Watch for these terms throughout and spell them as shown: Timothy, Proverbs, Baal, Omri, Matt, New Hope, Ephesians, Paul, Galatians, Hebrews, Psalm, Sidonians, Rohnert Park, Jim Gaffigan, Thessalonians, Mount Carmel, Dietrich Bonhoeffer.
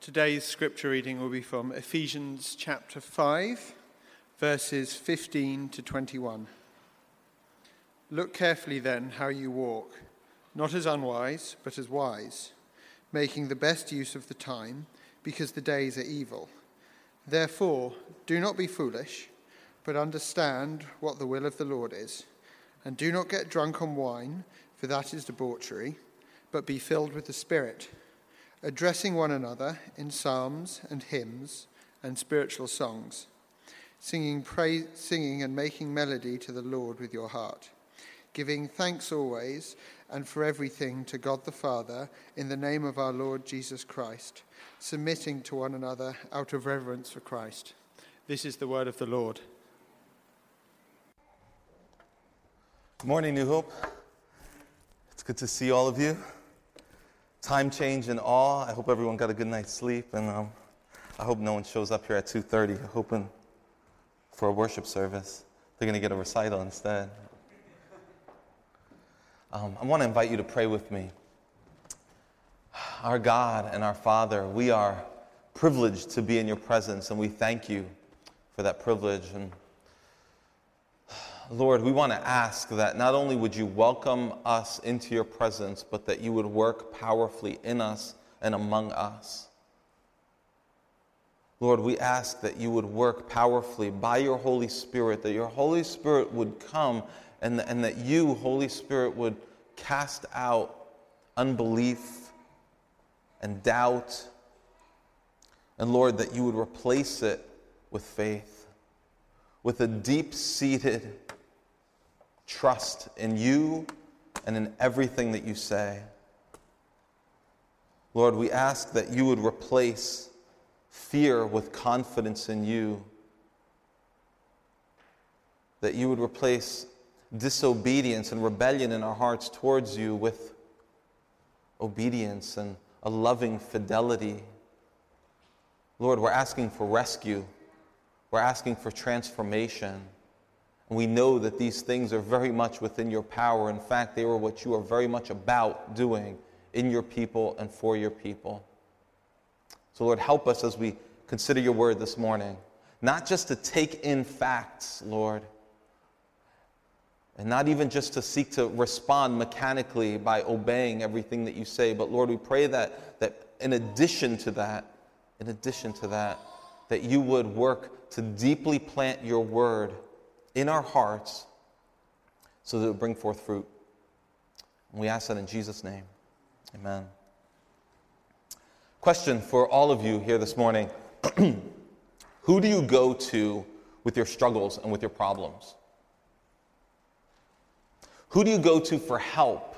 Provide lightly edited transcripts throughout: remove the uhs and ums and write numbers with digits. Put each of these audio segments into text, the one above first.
Today's scripture reading will be from Ephesians chapter 5, verses 15 to 21. Look carefully then how you walk, not as unwise, but as wise, making the best use of the time, because the days are evil. Therefore, do not be foolish, but understand what the will of the Lord is, and do not get drunk on wine, for that is debauchery, but be filled with the Spirit, addressing one another in psalms and hymns and spiritual songs, singing and making melody to the Lord with your heart, giving thanks always and for everything to God the Father in the name of our Lord Jesus Christ, submitting to one another out of reverence for Christ. This is the word of the Lord. Good morning, New Hope. It's good to see all of you. Time change and all. I hope everyone got a good night's sleep, and I hope no one shows up here at 2:30 hoping for a worship service. They're going to get a recital instead. I want to invite you to pray with me. Our God and our Father, we are privileged to be in your presence, and we thank you for that privilege. And Lord, we want to ask that not only would you welcome us into your presence, but that you would work powerfully in us and among us. Lord, we ask that you would work powerfully by your Holy Spirit, that your Holy Spirit would come and that you, Holy Spirit, would cast out unbelief and doubt. And Lord, that you would replace it with faith, with a deep-seated trust in you and in everything that you say. Lord, we ask that you would replace fear with confidence in you, that you would replace disobedience and rebellion in our hearts towards you with obedience and a loving fidelity. Lord, we're asking for rescue. We're asking for transformation. We know that these things are very much within your power. In fact, they were what you are very much about doing in your people and for your people. So Lord, help us as we consider your word this morning, not just to take in facts, Lord, and not even just to seek to respond mechanically by obeying everything that you say, but Lord, we pray that in addition to that, that you would work to deeply plant your word in our hearts so that it will bring forth fruit. And we ask that in Jesus' name. Amen. Question for all of you here this morning. Who do you go to with your struggles and with your problems? Who do you go to for help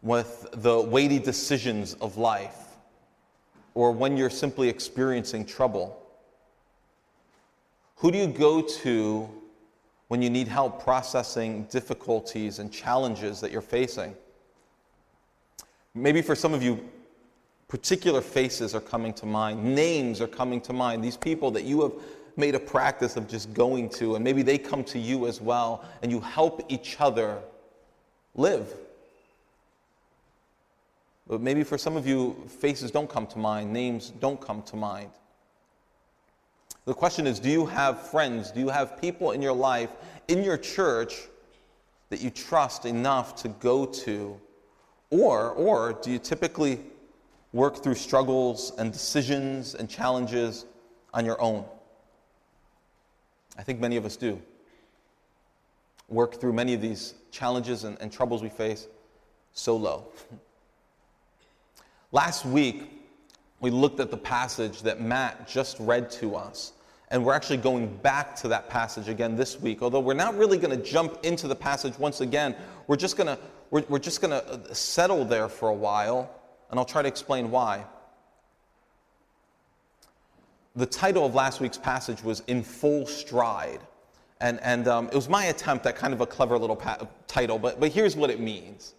with the weighty decisions of life or when you're simply experiencing trouble? Who do you go to when you need help processing difficulties and challenges that you're facing? Maybe for some of you, particular faces are coming to mind, names are coming to mind, these people that you have made a practice of just going to, and maybe they come to you as well, and you help each other live. But maybe for some of you, faces don't come to mind, names don't come to mind. The question is, do you have friends? Do you have people in your life, in your church, that you trust enough to go to? Or do you typically work through struggles and decisions and challenges on your own? I think many of us do. Work through many of these challenges and troubles we face solo. Last week, we looked at the passage that Matt just read to us. And we're actually going back to that passage again this week, although we're not really going to jump into the passage once again. We're just going to settle there for a while, and I'll try to explain why. The title of last week's passage was "In Full Stride," and it was my attempt at kind of a clever little title. But here's what it means.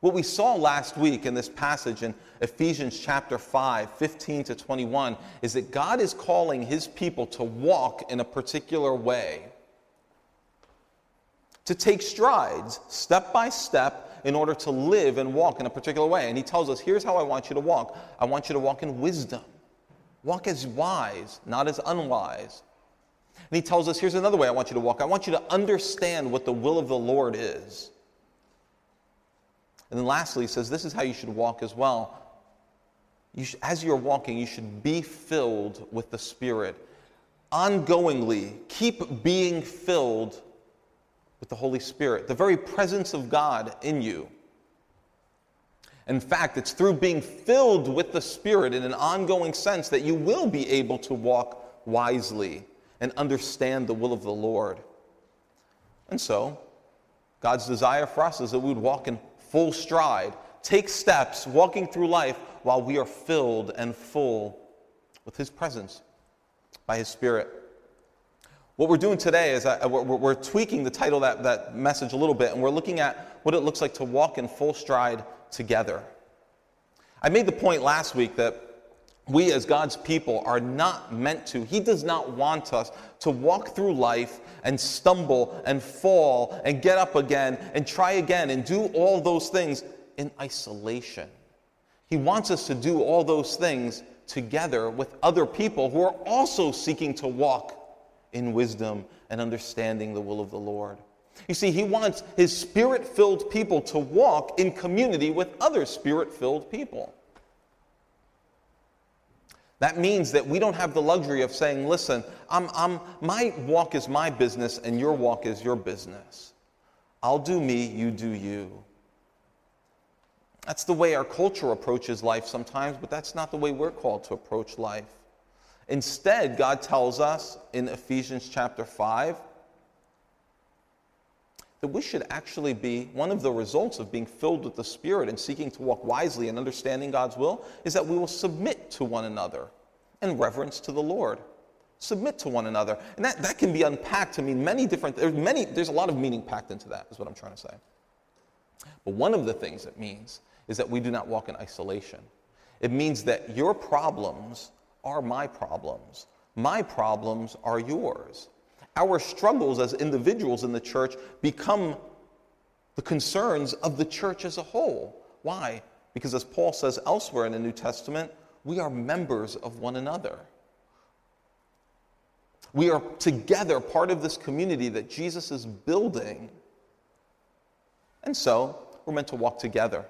What we saw last week in this passage in Ephesians chapter 5, 15 to 21, is that God is calling his people to walk in a particular way, to take strides, step by step, in order to live and walk in a particular way. And he tells us, here's how I want you to walk. I want you to walk in wisdom. Walk as wise, not as unwise. And he tells us, here's another way I want you to walk. I want you to understand what the will of the Lord is. And then lastly, he says, this is how you should walk as well. As you're walking, you should be filled with the Spirit. Ongoingly, keep being filled with the Holy Spirit, the very presence of God in you. In fact, it's through being filled with the Spirit in an ongoing sense that you will be able to walk wisely and understand the will of the Lord. And so, God's desire for us is that we would walk in full stride, take steps, walking through life while we are filled and full with His presence by His Spirit. What we're doing today is we're tweaking the title of that message a little bit, and we're looking at what it looks like to walk in full stride together. I made the point last week that we as God's people are not meant to. He does not want us to walk through life and stumble and fall and get up again and try again and do all those things in isolation. He wants us to do all those things together with other people who are also seeking to walk in wisdom and understanding the will of the Lord. You see, He wants His Spirit-filled people to walk in community with other Spirit-filled people. That means that we don't have the luxury of saying, listen, my walk is my business and your walk is your business. I'll do me, you do you. That's the way our culture approaches life sometimes, but that's not the way we're called to approach life. Instead, God tells us in Ephesians chapter 5 that we should actually be, one of the results of being filled with the Spirit and seeking to walk wisely and understanding God's will is that we will submit to one another in reverence to the Lord. Submit to one another. And that can be unpacked to mean many different, there's a lot of meaning packed into that, is what I'm trying to say. But one of the things it means is that we do not walk in isolation. It means that your problems are my problems. My problems are yours. Our struggles as individuals in the church become the concerns of the church as a whole. Why? Because as Paul says elsewhere in the New Testament, we are members of one another. We are together part of this community that Jesus is building. And so, we're meant to walk together.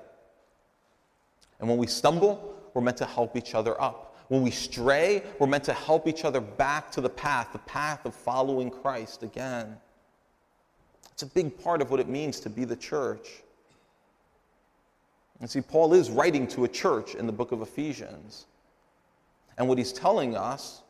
And when we stumble, we're meant to help each other up. When we stray, we're meant to help each other back to the path of following Christ again. It's a big part of what it means to be the church. And see, Paul is writing to a church in the book of Ephesians. And what he's telling us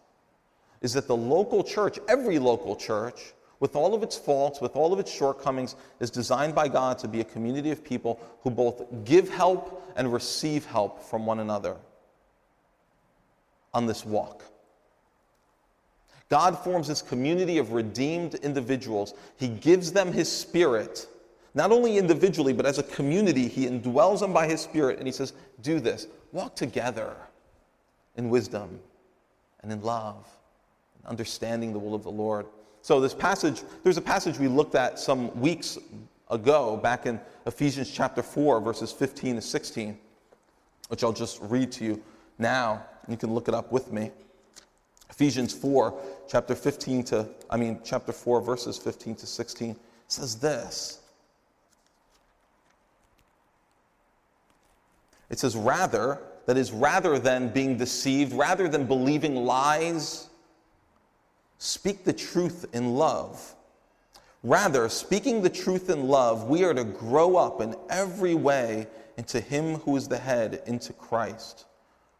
is that the local church, every local church, with all of its faults, with all of its shortcomings, is designed by God to be a community of people who both give help and receive help from one another on this walk. God forms this community of redeemed individuals. He gives them His Spirit, not only individually, but as a community. He indwells them by His Spirit, and He says, do this. Walk together in wisdom and in love, and understanding the will of the Lord. So this passage, there's a passage we looked at some weeks ago, back in Ephesians chapter 4, verses 15 to 16, which I'll just read to you now. You can look it up with me. Ephesians 4, chapter 4, verses 15 to 16, says this. It says, rather than being deceived, rather than believing lies, speak the truth in love. Rather, speaking the truth in love, we are to grow up in every way into Him who is the head, into Christ,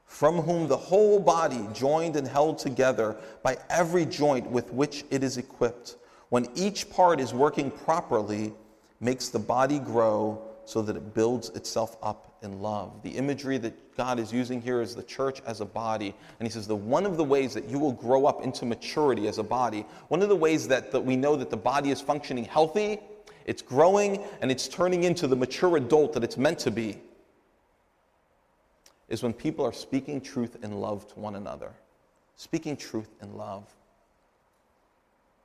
from whom the whole body, joined and held together by every joint with which it is equipped, when each part is working properly, makes the body grow so that it builds itself up in love. The imagery that God is using here is the church as a body. And He says that one of the ways that you will grow up into maturity as a body, one of the ways that we know that the body is functioning healthy, it's growing, and it's turning into the mature adult that it's meant to be, is when people are speaking truth in love to one another. Speaking truth in love.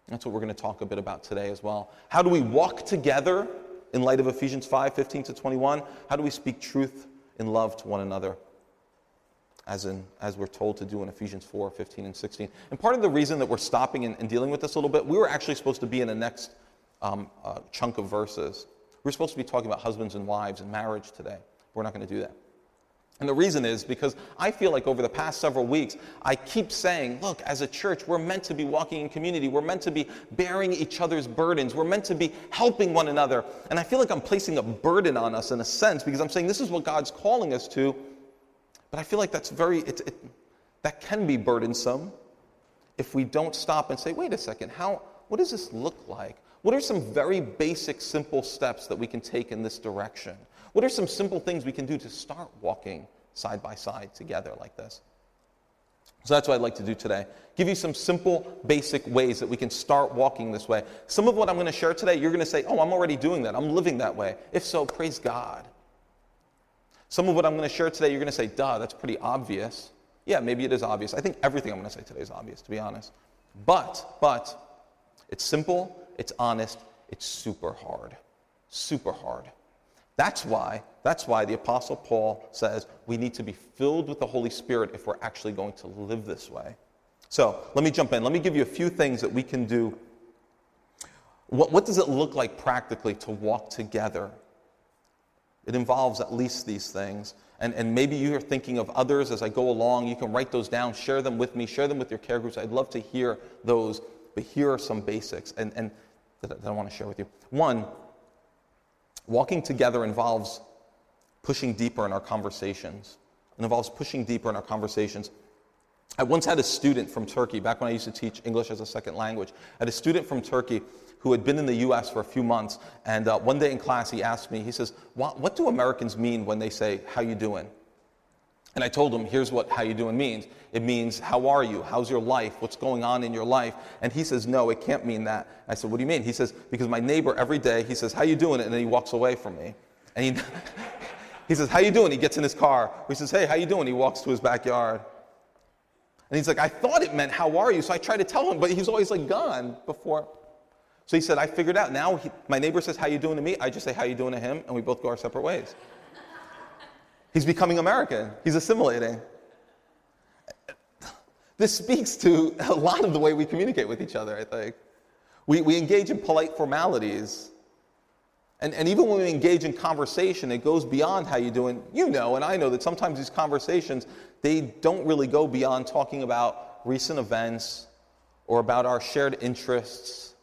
That's what we're going to talk a bit about today as well. How do we walk together in light of Ephesians 5:15-21? How do we speak truth in love to one another, as we're told to do in Ephesians 4:15-16? And part of the reason that we're stopping and dealing with this a little bit, we were actually supposed to be in the next chunk of verses. We were supposed to be talking about husbands and wives and marriage today. We're not going to do that. And the reason is because I feel like over the past several weeks, I keep saying, look, as a church, we're meant to be walking in community. We're meant to be bearing each other's burdens. We're meant to be helping one another. And I feel like I'm placing a burden on us in a sense, because I'm saying this is what God's calling us to. But I feel like that's that can be burdensome if we don't stop and say, wait a second, what does this look like? What are some very basic, simple steps that we can take in this direction? What are some simple things we can do to start walking side by side together like this? So that's what I'd like to do today. Give you some simple, basic ways that we can start walking this way. Some of what I'm going to share today, you're going to say, oh, I'm already doing that. I'm living that way. If so, praise God. Some of what I'm going to share today, you're going to say, duh, that's pretty obvious. Yeah, maybe it is obvious. I think everything I'm going to say today is obvious, to be honest. But it's simple, it's honest, it's super hard. Super hard. That's why the Apostle Paul says we need to be filled with the Holy Spirit if we're actually going to live this way. So let me jump in. Let me give you a few things that we can do. What does it look like practically to walk together? It involves at least these things. And maybe you are thinking of others as I go along. You can write those down, share them with me, share them with your care groups. I'd love to hear those. But here are some basics and that I want to share with you. One, walking together involves pushing deeper in our conversations. It involves pushing deeper in our conversations. I once had a student from Turkey, back when I used to teach English as a second language, I had a student from Turkey who had been in the U.S. for a few months, and one day in class he asked me, he says, what do Americans mean when they say, how you doing? And I told him, here's what how you doing means. It means, how are you? How's your life? What's going on in your life? And he says, no, it can't mean that. I said, what do you mean? He says, because my neighbor every day, he says, how you doing? And then he walks away from me. And he says, how you doing? He gets in his car. He says, hey, how you doing? He walks to his backyard. And he's like, I thought it meant, how are you? So I tried to tell him, but he's always like gone before. So he said, I figured out. Now my neighbor says, how you doing to me? I just say, how you doing to him? And we both go our separate ways. He's becoming American. He's assimilating. This speaks to a lot of the way we communicate with each other, I think. We engage in polite formalities. And even when we engage in conversation, it goes beyond how you doing. You know, and I know that sometimes these conversations, they don't really go beyond talking about recent events or about our shared interests.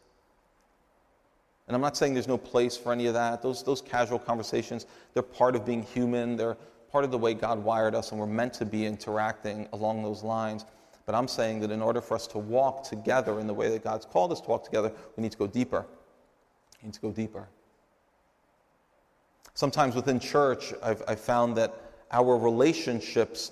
And I'm not saying there's no place for any of that. Those casual conversations, they're part of being human. They're part of the way God wired us, and we're meant to be interacting along those lines. But I'm saying that in order for us to walk together in the way that God's called us to walk together, we need to go deeper. We need to go deeper. Sometimes within church, I've found that our relationships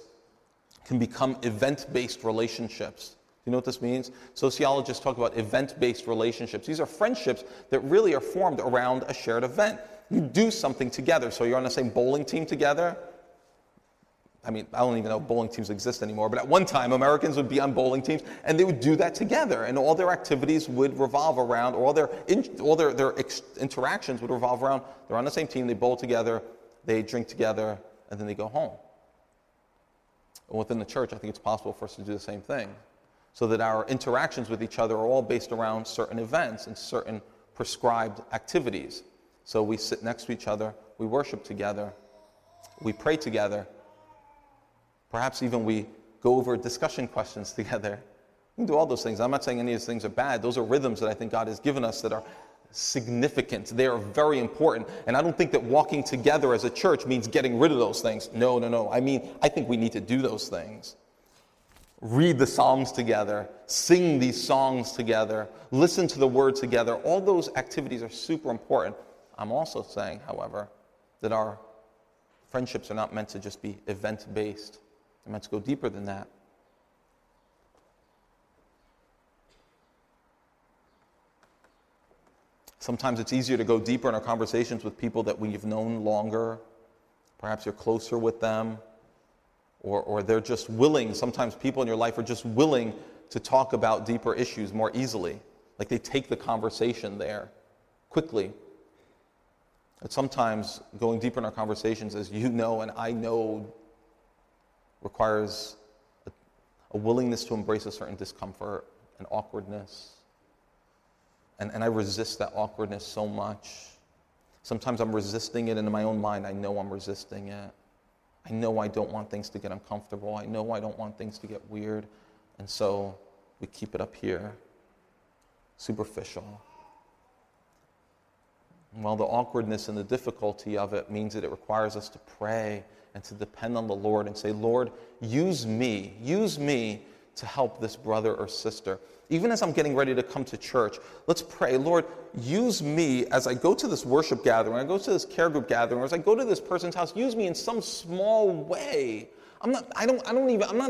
can become event-based relationships. You know what this means? Sociologists talk about event-based relationships. These are friendships that really are formed around a shared event. You do something together. So you're on the same bowling team together. I mean, I don't even know if bowling teams exist anymore, but at one time, Americans would be on bowling teams, and they would do that together, and all their activities would revolve around, or all their interactions would revolve around, they're on the same team, they bowl together, they drink together, and then they go home. And within the church, I think it's possible for us to do the same thing, so that our interactions with each other are all based around certain events and certain prescribed activities. So we sit next to each other, we worship together, we pray together, perhaps even we go over discussion questions together. We can do all those things. I'm not saying any of these things are bad. Those are rhythms that I think God has given us that are significant. They are very important. And I don't think that walking together as a church means getting rid of those things. No. I mean, I think we need to do those things. Read the Psalms together, sing these songs together, listen to the Word together. All those activities are super important. I'm also saying, however, that our friendships are not meant to just be event-based. They're meant to go deeper than that. Sometimes it's easier to go deeper in our conversations with people that we've known longer. Perhaps you're closer with them. Or they're just willing, sometimes people in your life are just willing to talk about deeper issues more easily. Like they take the conversation there quickly. That sometimes going deeper in our conversations, as you know and I know, requires a willingness to embrace a certain discomfort and awkwardness. And I resist that awkwardness so much. Sometimes I'm resisting it, and in my own mind, I know I'm resisting it. I know I don't want things to get uncomfortable. I know I don't want things to get weird. And so we keep it up here, superficial. Well, the awkwardness and the difficulty of it means that it requires us to pray and to depend on the Lord and say, Lord, use me to help this brother or sister. Even as I'm getting ready to come to church, let's pray, Lord, use me as I go to this worship gathering, I go to this care group gathering, or as I go to this person's house, use me in some small way. I'm not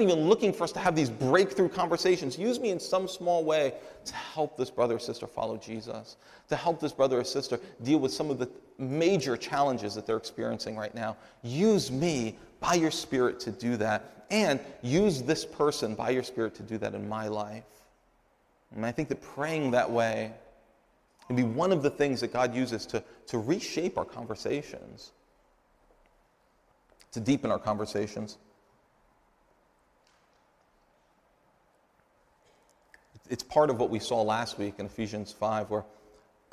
even looking for us to have these breakthrough conversations. Use me in some small way to help this brother or sister follow Jesus, to help this brother or sister deal with some of the major challenges that they're experiencing right now. Use me by your Spirit to do that, and use this person by your Spirit to do that in my life. And I think that praying that way can be one of the things that God uses to reshape our conversations, to deepen our conversations. It's part of what we saw last week in Ephesians 5, where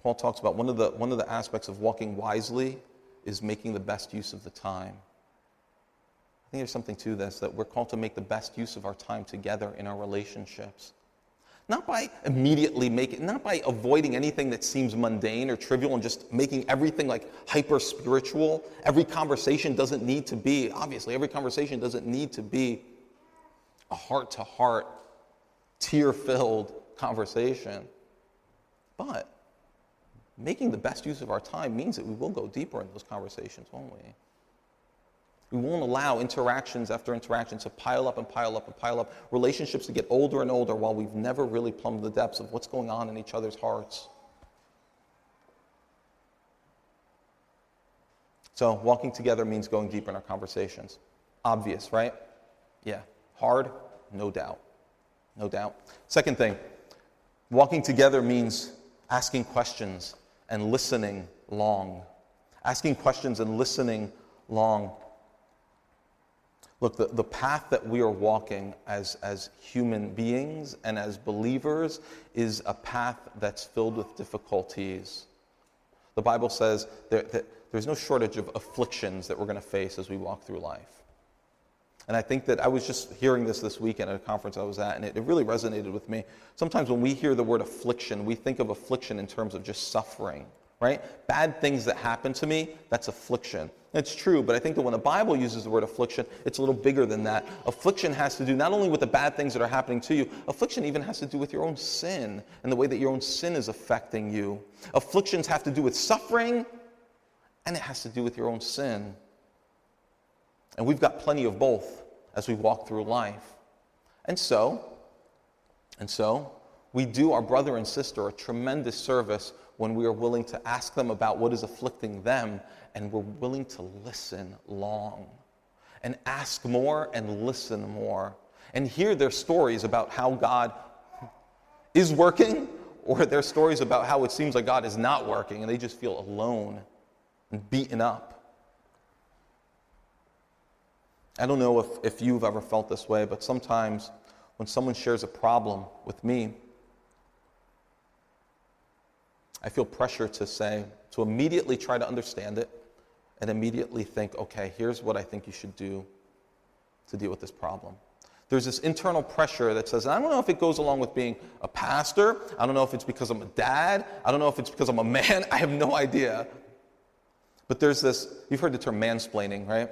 Paul talks about one of the aspects of walking wisely is making the best use of the time. I think there's something to this, that we're called to make the best use of our time together in our relationships. Not by immediately making, not by avoiding anything that seems mundane or trivial and just making everything like hyper-spiritual. Every conversation doesn't need to be, obviously, every conversation doesn't need to be a heart-to-heart, tear-filled conversation. But making the best use of our time means that we will go deeper in those conversations, won't we? We won't allow interactions after interactions to pile up and pile up and pile up, relationships to get older and older while we've never really plumbed the depths of what's going on in each other's hearts. So walking together means going deeper in our conversations. Obvious, right? Yeah. Hard? No doubt. No doubt. Second thing, walking together means asking questions and listening long. Asking questions and listening long. Look, the path that we are walking as human beings and as believers is a path that's filled with difficulties. The Bible says that there's no shortage of afflictions that we're going to face as we walk through life. And I think that I was just hearing this weekend at a conference I was at, and it really resonated with me. Sometimes when we hear the word affliction, we think of affliction in terms of just suffering, right? Bad things that happen to me, that's affliction. That's true, but I think that when the Bible uses the word affliction, it's a little bigger than that. Affliction has to do not only with the bad things that are happening to you, affliction even has to do with your own sin and the way that your own sin is affecting you. Afflictions have to do with suffering, and it has to do with your own sin. And we've got plenty of both as we walk through life. And so, we do our brother and sister a tremendous service when we are willing to ask them about what is afflicting them, and we're willing to listen long and ask more and listen more and hear their stories about how God is working, or their stories about how it seems like God is not working and they just feel alone and beaten up. I don't know if you've ever felt this way, but sometimes when someone shares a problem with me, I feel pressure to immediately try to understand it and immediately think, okay, here's what I think you should do to deal with this problem. There's this internal pressure that says, I don't know if it goes along with being a pastor. I don't know if it's because I'm a dad. I don't know if it's because I'm a man. I have no idea. But there's this, you've heard the term mansplaining, right?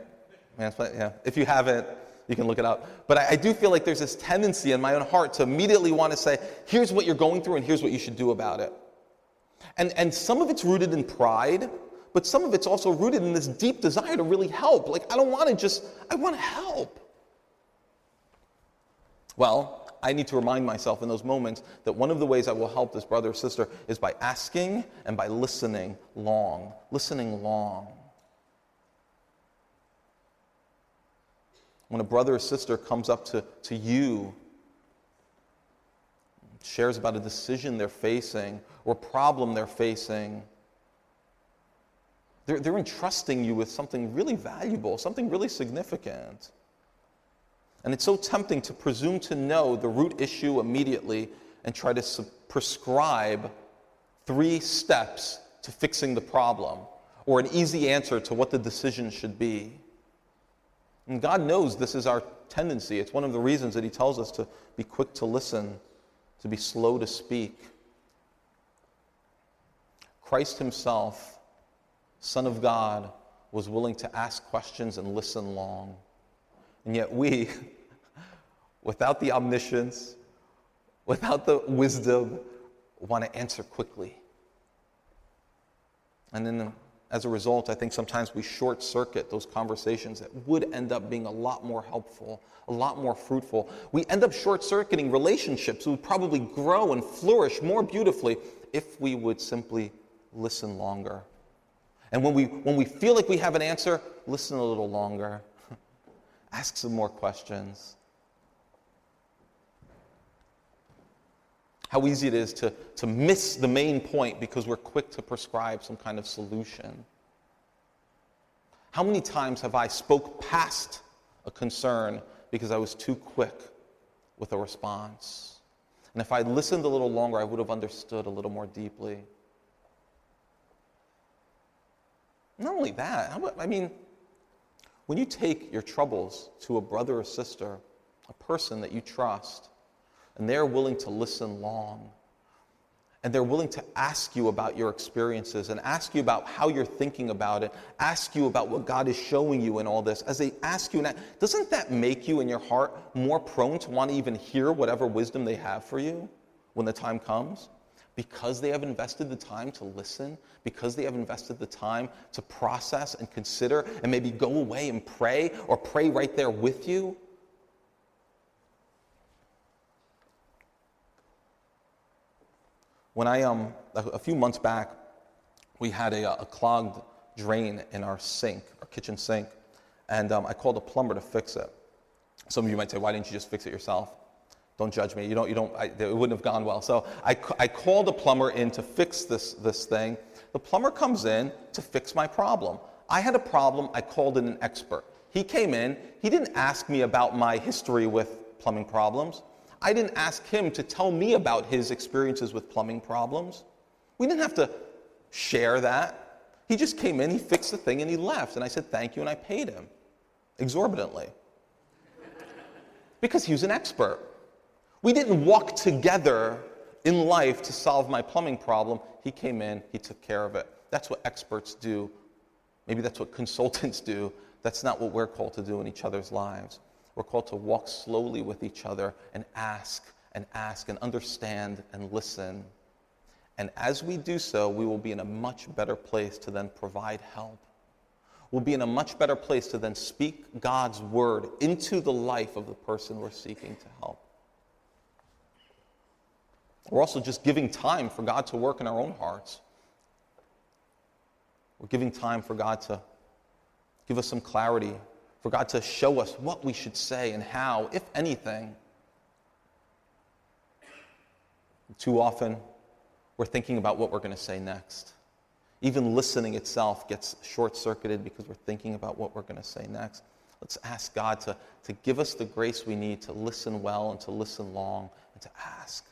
Mansplaining, yeah. If you haven't, you can look it up. But I do feel like there's this tendency in my own heart to immediately want to say, here's what you're going through and here's what you should do about it. And some of it's rooted in pride, but some of it's also rooted in this deep desire to really help. Like, I want to help. Well, I need to remind myself in those moments that one of the ways I will help this brother or sister is by asking and by listening long. Listening long. When a brother or sister comes up to you, shares about a decision they're facing or a problem they're facing, They're entrusting you with something really valuable, something really significant. And it's so tempting to presume to know the root issue immediately and try to prescribe 3 steps to fixing the problem or an easy answer to what the decision should be. And God knows this is our tendency. It's one of the reasons that he tells us to be quick to listen, to be slow to speak. Christ himself, Son of God, was willing to ask questions and listen long. And yet we, without the omniscience, without the wisdom, want to answer quickly. And then as a result, I think sometimes we short-circuit those conversations that would end up being a lot more helpful, a lot more fruitful. We end up short-circuiting relationships that would probably grow and flourish more beautifully if we would simply listen longer. And when we feel like we have an answer, listen a little longer. Ask some more questions. How easy it is to miss the main point because we're quick to prescribe some kind of solution. How many times have I spoke past a concern because I was too quick with a response? And if I listened a little longer, I would have understood a little more deeply. Not only that, I mean, when you take your troubles to a brother or sister, a person that you trust, and they're willing to listen long, and they're willing to ask you about your experiences and ask you about how you're thinking about it, ask you about what God is showing you in all this, as they ask you, doesn't that make you in your heart more prone to want to even hear whatever wisdom they have for you when the time comes? Because they have invested the time to listen, because they have invested the time to process and consider and maybe go away and pray or pray right there with you. When I, a few months back, we had a clogged drain in our sink, our kitchen sink, and I called a plumber to fix it. Some of you might say, why didn't you just fix it yourself? Don't judge me. It wouldn't have gone well. So I called a plumber in to fix this thing. The plumber comes in to fix my problem. I had a problem. I called in an expert. He came in. He didn't ask me about my history with plumbing problems. I didn't ask him to tell me about his experiences with plumbing problems. We didn't have to share that. He just came in, he fixed the thing, and he left. And I said, thank you, and I paid him exorbitantly because he was an expert. We didn't walk together in life to solve my plumbing problem. He came in, he took care of it. That's what experts do. Maybe that's what consultants do. That's not what we're called to do in each other's lives. We're called to walk slowly with each other and ask and understand and listen. And as we do so, we will be in a much better place to then provide help. We'll be in a much better place to then speak God's word into the life of the person we're seeking to help. We're also just giving time for God to work in our own hearts. We're giving time for God to give us some clarity, for God to show us what we should say and how, if anything. Too often, we're thinking about what we're going to say next. Even listening itself gets short-circuited because we're thinking about what we're going to say next. Let's ask God to give us the grace we need to listen well and to listen long and to ask.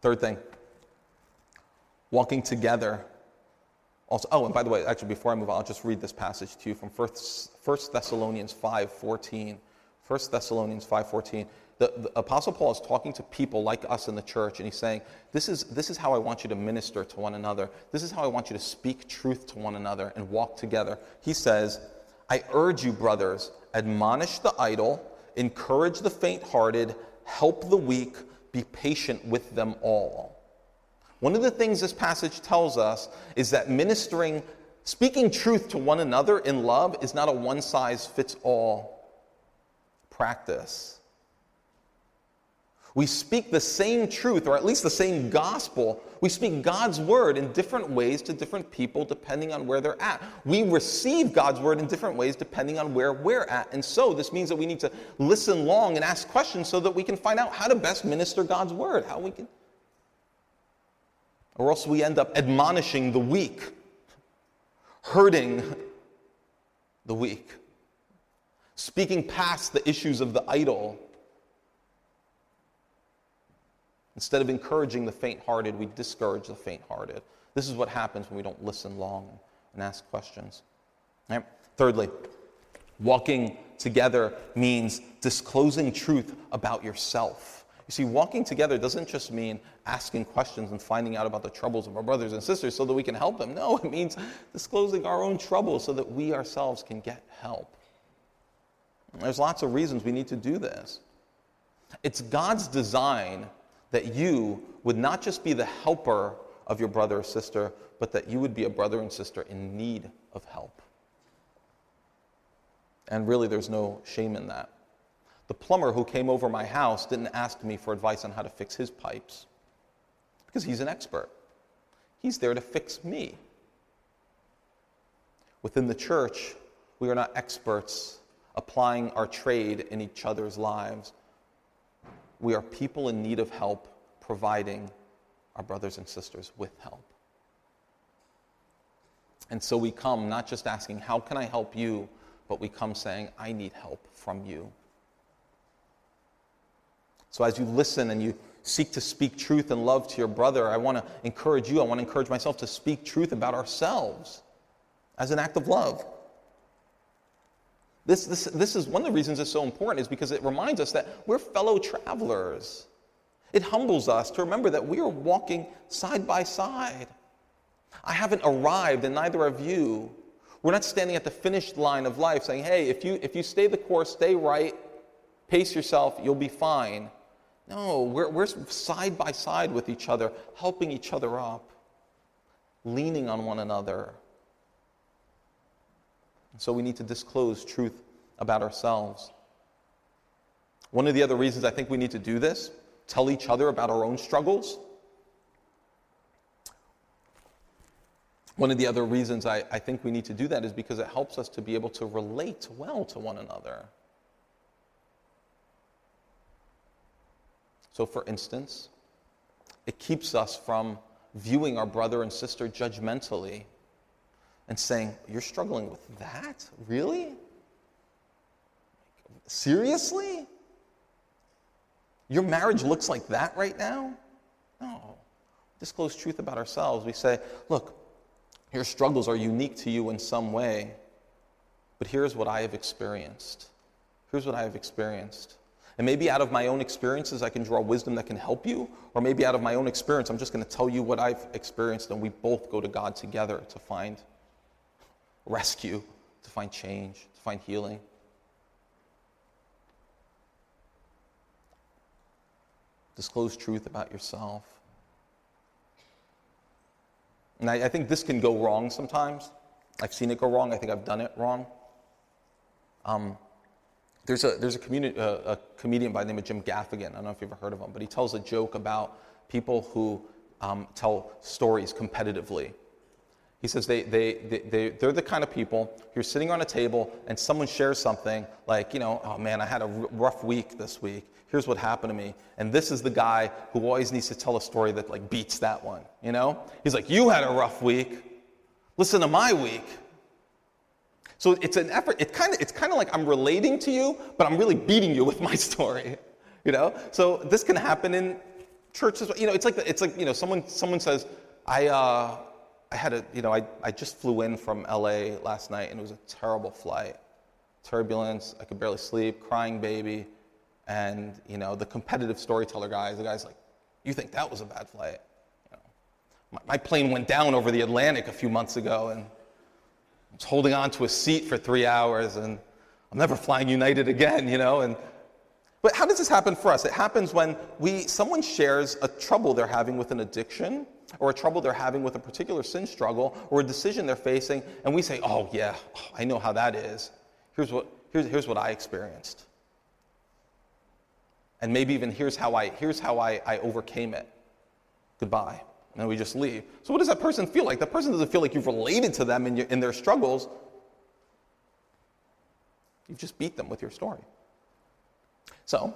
Third thing, walking together. Also, and by the way, actually, before I move on, I'll just read this passage to you from First Thessalonians 5:14. The Apostle Paul is talking to people like us in the church, and he's saying, this is how I want you to minister to one another. This is how I want you to speak truth to one another and walk together. He says, I urge you, brothers, admonish the idle, encourage the faint-hearted, help the weak, be patient with them all. One of the things this passage tells us is that ministering, speaking truth to one another in love is not a one-size-fits-all practice. We speak the same truth, or at least the same gospel. We speak God's word in different ways to different people depending on where they're at. We receive God's word in different ways depending on where we're at. And so this means that we need to listen long and ask questions so that we can find out how to best minister God's word. How we can or else we end up admonishing the weak, hurting the weak, speaking past the issues of the idle. Instead of encouraging the faint-hearted, we discourage the faint-hearted. This is what happens when we don't listen long and ask questions. Right? Thirdly, walking together means disclosing truth about yourself. You see, walking together doesn't just mean asking questions and finding out about the troubles of our brothers and sisters so that we can help them. No, it means disclosing our own troubles so that we ourselves can get help. And there's lots of reasons we need to do this. It's God's design that you would not just be the helper of your brother or sister, but that you would be a brother and sister in need of help. And really, there's no shame in that. The plumber who came over my house didn't ask me for advice on how to fix his pipes, because he's an expert. He's there to fix me. Within the church, we are not experts applying our trade in each other's lives. We are people in need of help, providing our brothers and sisters with help. And so we come not just asking, how can I help you? But we come saying, I need help from you. So as you listen and you seek to speak truth and love to your brother, I want to encourage you, I want to encourage myself to speak truth about ourselves as an act of love. This is one of the reasons it's so important, is because it reminds us that we're fellow travelers. It humbles us to remember that we are walking side by side. I haven't arrived, and neither have you. We're not standing at the finish line of life saying, hey, if you stay the course, stay right, pace yourself, you'll be fine. No, we're side by side with each other, helping each other up, leaning on one another. And so we need to disclose truth about ourselves. One of the other reasons I think we need to do this, tell each other about our own struggles. One of the other reasons I think we need to do that is because it helps us to be able to relate well to one another. So, for instance, it keeps us from viewing our brother and sister judgmentally and saying, you're struggling with that? Really? Seriously? Your marriage looks like that right now? No. Disclose truth about ourselves. We say, look, your struggles are unique to you in some way, but here's what I have experienced. Here's what I have experienced. And maybe out of my own experiences, I can draw wisdom that can help you, or maybe out of my own experience, I'm just going to tell you what I've experienced, and we both go to God together to find rescue, to find change, to find healing. Disclose truth about yourself. And I think this can go wrong sometimes. I've seen it go wrong. I think I've done it wrong. There's a comedian by the name of Jim Gaffigan. I don't know if you've ever heard of him, but he tells a joke about people who tell stories competitively. He says they're the kind of people who are sitting on a table and someone shares something like, you know, oh man, I had a rough week this week. Here's what happened to me. And this is the guy who always needs to tell a story that like beats that one, you know? He's like, you had a rough week. Listen to my week. So it's an effort. It's kind of like I'm relating to you, but I'm really beating you with my story, you know? So this can happen in churches. You know, it's like you know, someone says, I just flew in from LA last night, and it was a terrible flight. Turbulence, I could barely sleep, crying baby. And, you know, the competitive storyteller guys, the guy's like, you think that was a bad flight? You know, my plane went down over the Atlantic a few months ago, and I was holding on to a seat for 3 hours, and I'm never flying United again, you know? But how does this happen for us? It happens when someone shares a trouble they're having with an addiction, or a trouble they're having with a particular sin struggle, or a decision they're facing, and we say, oh yeah, I know how that is. Here's what I experienced. And maybe even here's how I overcame it. Goodbye. And then we just leave. So what does that person feel like? That person doesn't feel like you've related to them in their struggles. You've just beat them with your story. So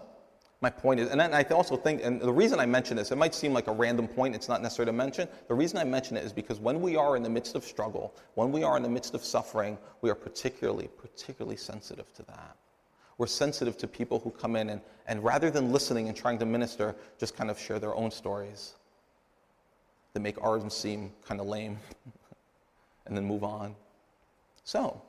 My point is, and I also think, and the reason I mention this, it might seem like a random point, it's not necessary to mention. The reason I mention it is because when we are in the midst of struggle, when we are in the midst of suffering, we are particularly sensitive to that. We're sensitive to people who come in and rather than listening and trying to minister, just kind of share their own stories that make ours seem kind of lame and then move on. So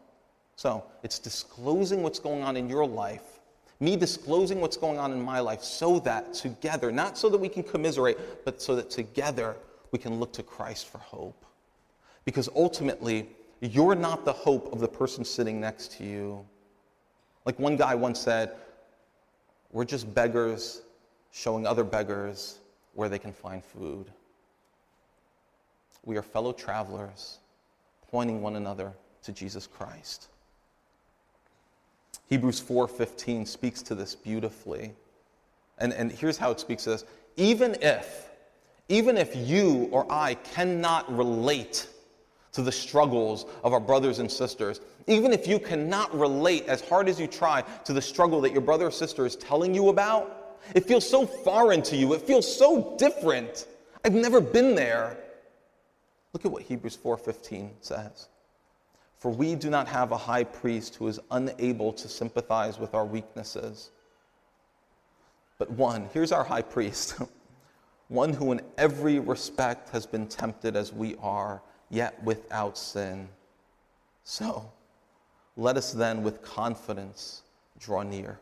it's disclosing what's going on in your life, me disclosing what's going on in my life so that together, not so that we can commiserate, but so that together we can look to Christ for hope. Because ultimately, you're not the hope of the person sitting next to you. Like one guy once said, we're just beggars showing other beggars where they can find food. We are fellow travelers pointing one another to Jesus Christ. Hebrews 4:15 speaks to this beautifully. And here's how it speaks to this. Even if you or I cannot relate to the struggles of our brothers and sisters, even if you cannot relate as hard as you try to the struggle that your brother or sister is telling you about, it feels so foreign to you. It feels so different. I've never been there. Look at what Hebrews 4:15 says. For we do not have a high priest who is unable to sympathize with our weaknesses. But one, here's our high priest, one who in every respect has been tempted as we are, yet without sin. So, let us then with confidence draw near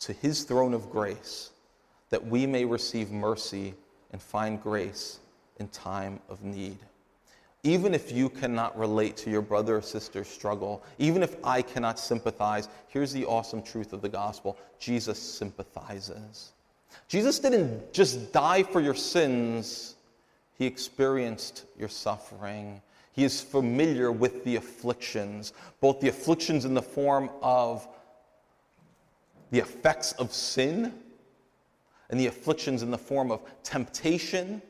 to his throne of grace, that we may receive mercy and find grace in time of need. Even if you cannot relate to your brother or sister's struggle, even if I cannot sympathize, here's the awesome truth of the gospel. Jesus sympathizes. Jesus didn't just die for your sins. He experienced your suffering. He is familiar with the afflictions, both the afflictions in the form of the effects of sin and the afflictions in the form of temptation.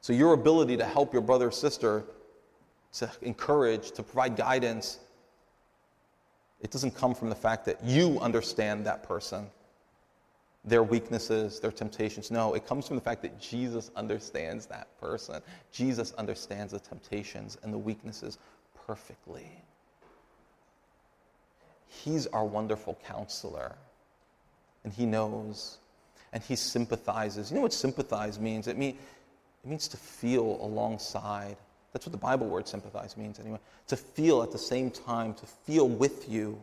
So your ability to help your brother or sister, to encourage, to provide guidance, it doesn't come from the fact that you understand that person, their weaknesses, their temptations. No, it comes from the fact that Jesus understands that person. Jesus understands the temptations and the weaknesses perfectly. He's our wonderful counselor, and he knows, and he sympathizes. You know what sympathize means? It means to feel alongside. That's what the Bible word sympathize means anyway. To feel at the same time, to feel with you.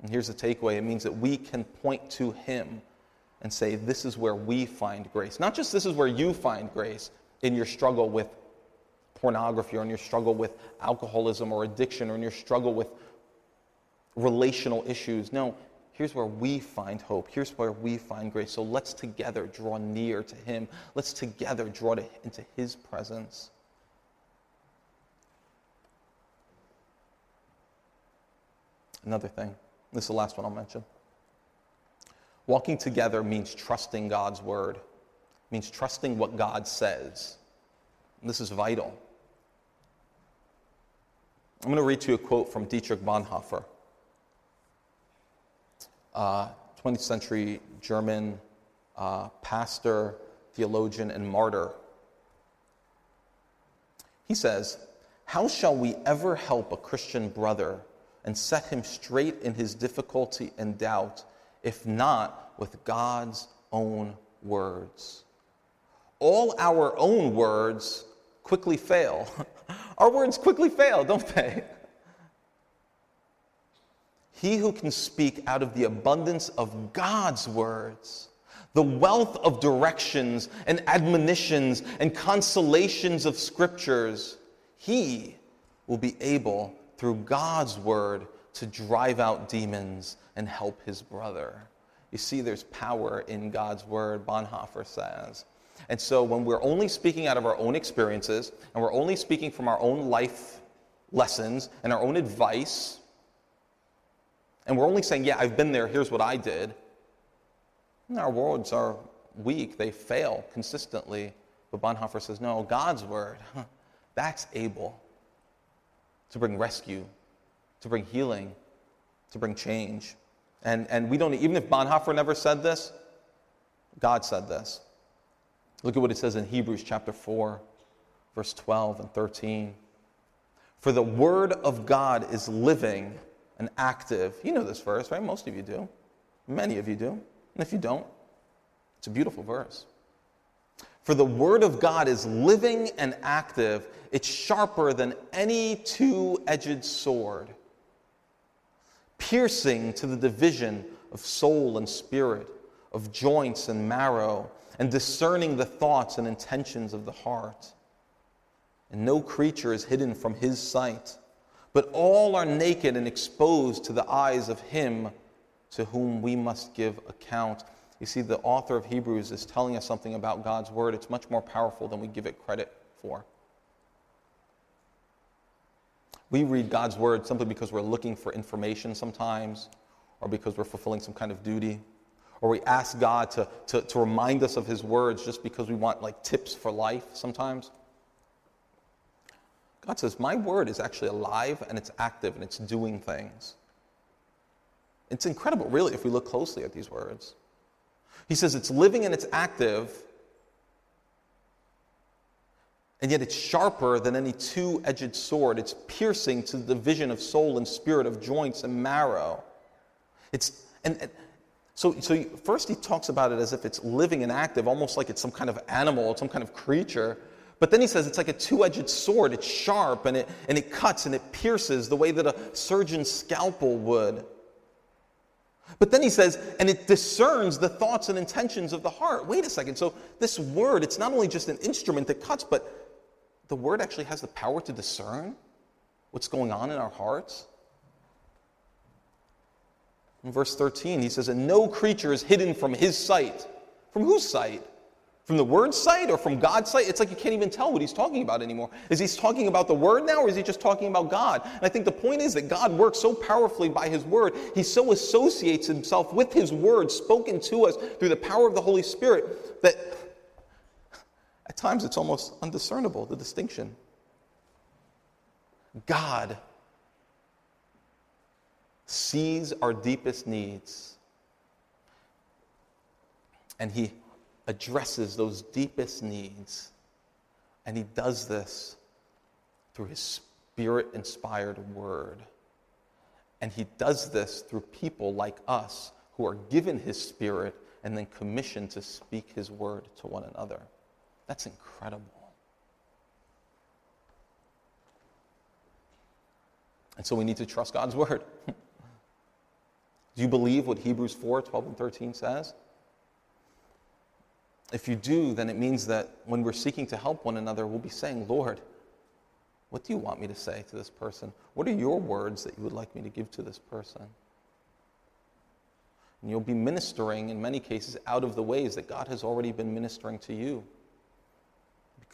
And here's the takeaway. It means that we can point to him and say, this is where we find grace. Not just this is where you find grace in your struggle with pornography or in your struggle with alcoholism or addiction or in your struggle with relational issues. No. Here's where we find hope. Here's where we find grace. So let's together draw near to him. Let's together draw into his presence. Another thing. This is the last one I'll mention. Walking together means trusting God's word. It means trusting what God says. And this is vital. I'm going to read to you a quote from Dietrich Bonhoeffer. 20th century German pastor, theologian, and martyr. He says, how shall we ever help a Christian brother and set him straight in his difficulty and doubt, if not with God's own words? All our own words quickly fail. Our words quickly fail, don't they? He who can speak out of the abundance of God's words, the wealth of directions and admonitions and consolations of scriptures, he will be able, through God's word, to drive out demons and help his brother. You see, there's power in God's word, Bonhoeffer says. And so when we're only speaking out of our own experiences, and we're only speaking from our own life lessons and our own advice, and we're only saying, yeah, I've been there, here's what I did. And our words are weak, they fail consistently. But Bonhoeffer says, no, God's word, that's able to bring rescue to bring healing, to bring change. And we don't, even if Bonhoeffer never said this, God said this. Look at what it says in Hebrews chapter 4, verse 12 and 13. For the word of God is living and active. You know this verse, right? Most of you do. Many of you do. And if you don't, it's a beautiful verse. For the word of God is living and active. It's sharper than any two-edged sword, piercing to the division of soul and spirit, of joints and marrow, and discerning the thoughts and intentions of the heart. And no creature is hidden from his sight, but all are naked and exposed to the eyes of him to whom we must give account. You see, the author of Hebrews is telling us something about God's word. It's much more powerful than we give it credit for. We read God's word simply because we're looking for information sometimes, or because we're fulfilling some kind of duty, or we ask God to remind us of his words just because we want like tips for life sometimes. God says, my word is actually alive and it's active and it's doing things. It's incredible, really, if we look closely at these words. He says it's living and it's active, and yet it's sharper than any two-edged sword. It's piercing to the division of soul and spirit, of joints and marrow. It's so first he talks about it as if it's living and active, almost like it's some kind of animal, some kind of creature. But then he says it's like a two-edged sword. It's sharp, and it cuts and it pierces the way that a surgeon's scalpel would. But then he says, and it discerns the thoughts and intentions of the heart. Wait a second. So this word, it's not only just an instrument that cuts, but the word actually has the power to discern what's going on in our hearts. In verse 13, he says, and no creature is hidden from his sight. From whose sight? From the word's sight or from God's sight? It's like you can't even tell what he's talking about anymore. Is he talking about the word now, or is he just talking about God? And I think the point is that God works so powerfully by his word. He so associates himself with his word spoken to us through the power of the Holy Spirit that at times it's almost undiscernible, the distinction. God sees our deepest needs, and he addresses those deepest needs, and he does this through his spirit-inspired word, and he does this through people like us who are given his spirit and then commissioned to speak his word to one another. That's incredible. And so we need to trust God's word. Do you believe what Hebrews 4, 12 and 13 says? If you do, then it means that when we're seeking to help one another, we'll be saying, Lord, what do you want me to say to this person? What are your words that you would like me to give to this person? And you'll be ministering, in many cases, out of the ways that God has already been ministering to you.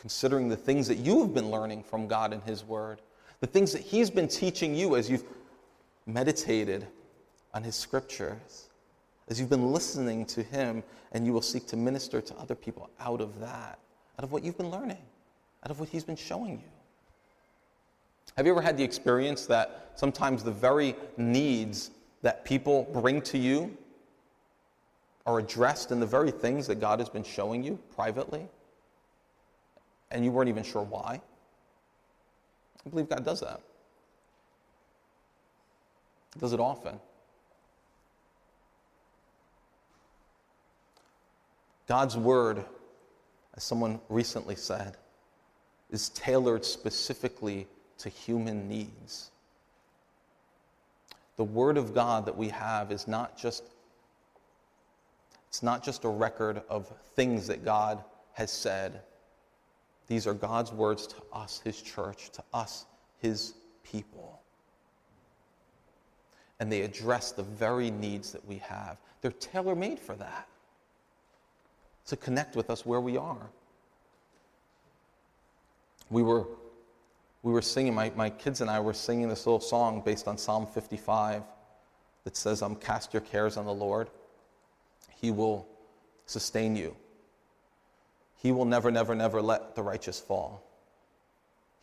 Considering the things that you have been learning from God in his word, the things that he's been teaching you as you've meditated on his scriptures, as you've been listening to him, and you will seek to minister to other people out of that, out of what you've been learning, out of what he's been showing you. Have you ever had the experience that sometimes the very needs that people bring to you are addressed in the very things that God has been showing you privately, and you weren't even sure why? I believe God does that. He does it often. God's word, as someone recently said, is tailored specifically to human needs. The word of God that we have is not just a record of things that God has said. These are God's words to us, his church, to us, his people. And they address the very needs that we have. They're tailor-made for that, to connect with us where we are. We were singing, my kids and I were singing this little song based on Psalm 55 that says, cast your cares on the Lord. He will sustain you. He will never, never, never let the righteous fall.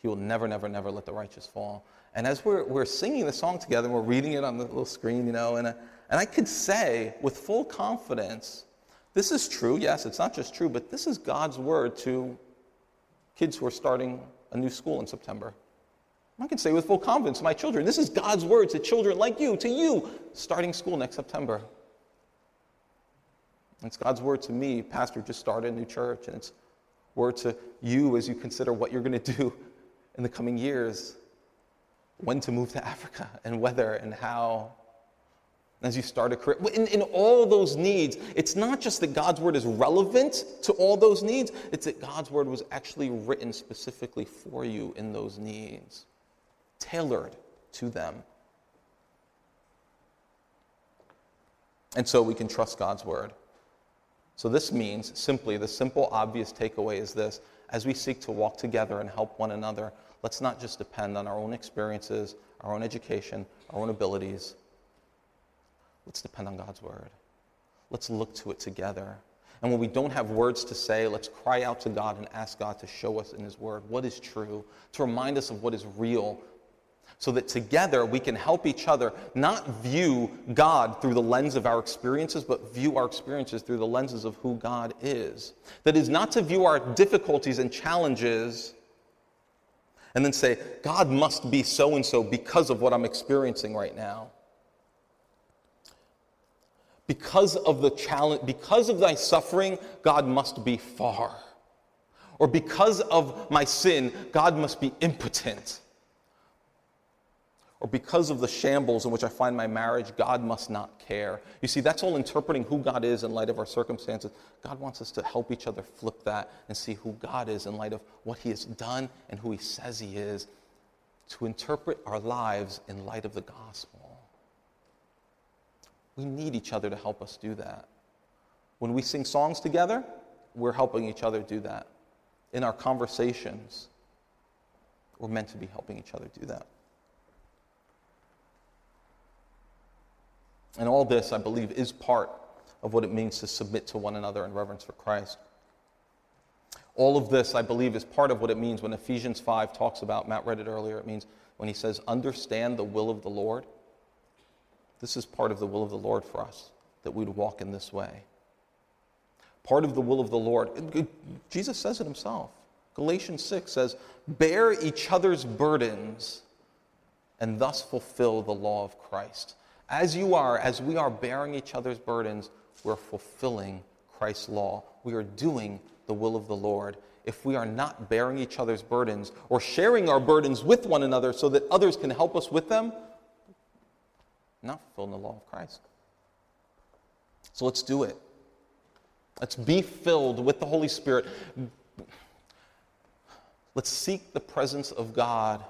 He will never, never, never let the righteous fall. And as we're singing the song together, we're reading it on the little screen, and I could say with full confidence, this is true. Yes, it's not just true, but this is God's word to kids who are starting a new school in September. I can say with full confidence to my children, this is God's word to children like you, to you, starting school next September. It's God's word to me, pastor, just started a new church, and it's word to you as you consider what you're going to do in the coming years, when to move to Africa, and whether, and how, as you start a career. In all those needs, it's not just that God's word is relevant to all those needs, it's that God's word was actually written specifically for you in those needs, tailored to them. And so we can trust God's word. So this means simply, the simple, obvious takeaway is this: as we seek to walk together and help one another, let's not just depend on our own experiences, our own education, our own abilities. Let's depend on God's word. Let's look to it together. And when we don't have words to say, let's cry out to God and ask God to show us in his word what is true, to remind us of what is real, so that together we can help each other not view God through the lens of our experiences, but view our experiences through the lenses of who God is. That is not to view our difficulties and challenges and then say, God must be so-and-so because of what I'm experiencing right now. Because of the challenge, because of thy suffering, God must be far. Or because of my sin, God must be impotent. Or because of the shambles in which I find my marriage, God must not care. You see, that's all interpreting who God is in light of our circumstances. God wants us to help each other flip that and see who God is in light of what he has done and who he says he is, to interpret our lives in light of the gospel. We need each other to help us do that. When we sing songs together, we're helping each other do that. In our conversations, we're meant to be helping each other do that. And all this, I believe, is part of what it means to submit to one another in reverence for Christ. All of this, I believe, is part of what it means when Ephesians 5 talks about, Matt read it earlier, it means when he says, understand the will of the Lord. This is part of the will of the Lord for us, that we'd walk in this way. Part of the will of the Lord, Jesus says it himself. Galatians 6 says, bear each other's burdens and thus fulfill the law of Christ. As we are bearing each other's burdens, we're fulfilling Christ's law. We are doing the will of the Lord. If we are not bearing each other's burdens or sharing our burdens with one another so that others can help us with them, not fulfilling the law of Christ. So let's do it. Let's be filled with the Holy Spirit. Let's seek the presence of God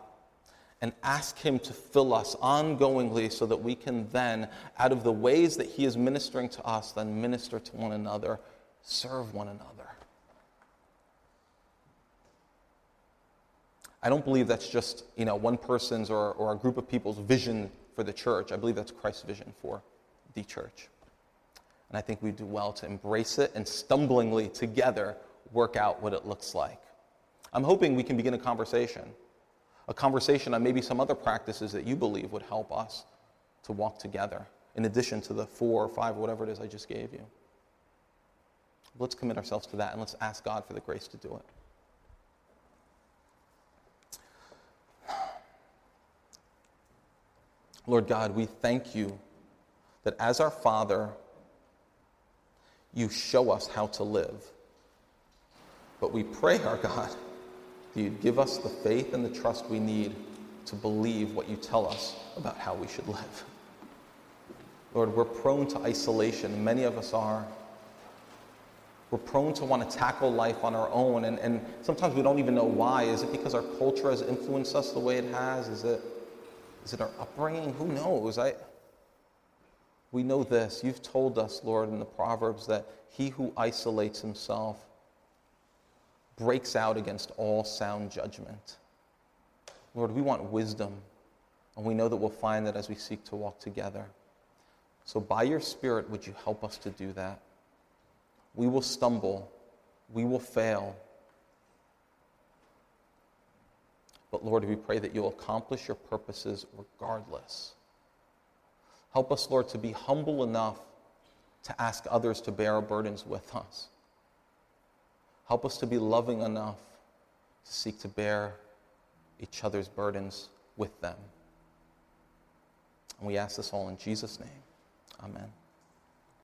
and ask him to fill us ongoingly so that we can then, out of the ways that he is ministering to us, then minister to one another, serve one another. I don't believe that's just, one person's or a group of people's vision for the church. I believe that's Christ's vision for the church. And I think we do well to embrace it and stumblingly together work out what it looks like. I'm hoping we can begin a conversation on maybe some other practices that you believe would help us to walk together, in addition to the 4 or 5, whatever it is I just gave you. Let's commit ourselves to that, and let's ask God for the grace to do it. Lord God, we thank you that as our Father, you show us how to live. But we pray, our God, that you'd give us the faith and the trust we need to believe what you tell us about how we should live. Lord, we're prone to isolation. Many of us are. We're prone to want to tackle life on our own, and sometimes we don't even know why. Is it because our culture has influenced us the way it has? Is it our upbringing? Who knows? We know this. You've told us, Lord, in the Proverbs that he who isolates himself breaks out against all sound judgment. Lord, we want wisdom, and we know that we'll find that as we seek to walk together. So by your Spirit, would you help us to do that? We will stumble. We will fail. But Lord, we pray that you'll accomplish your purposes regardless. Help us, Lord, to be humble enough to ask others to bear our burdens with us. Help us to be loving enough to seek to bear each other's burdens with them. And we ask this all in Jesus' name. Amen.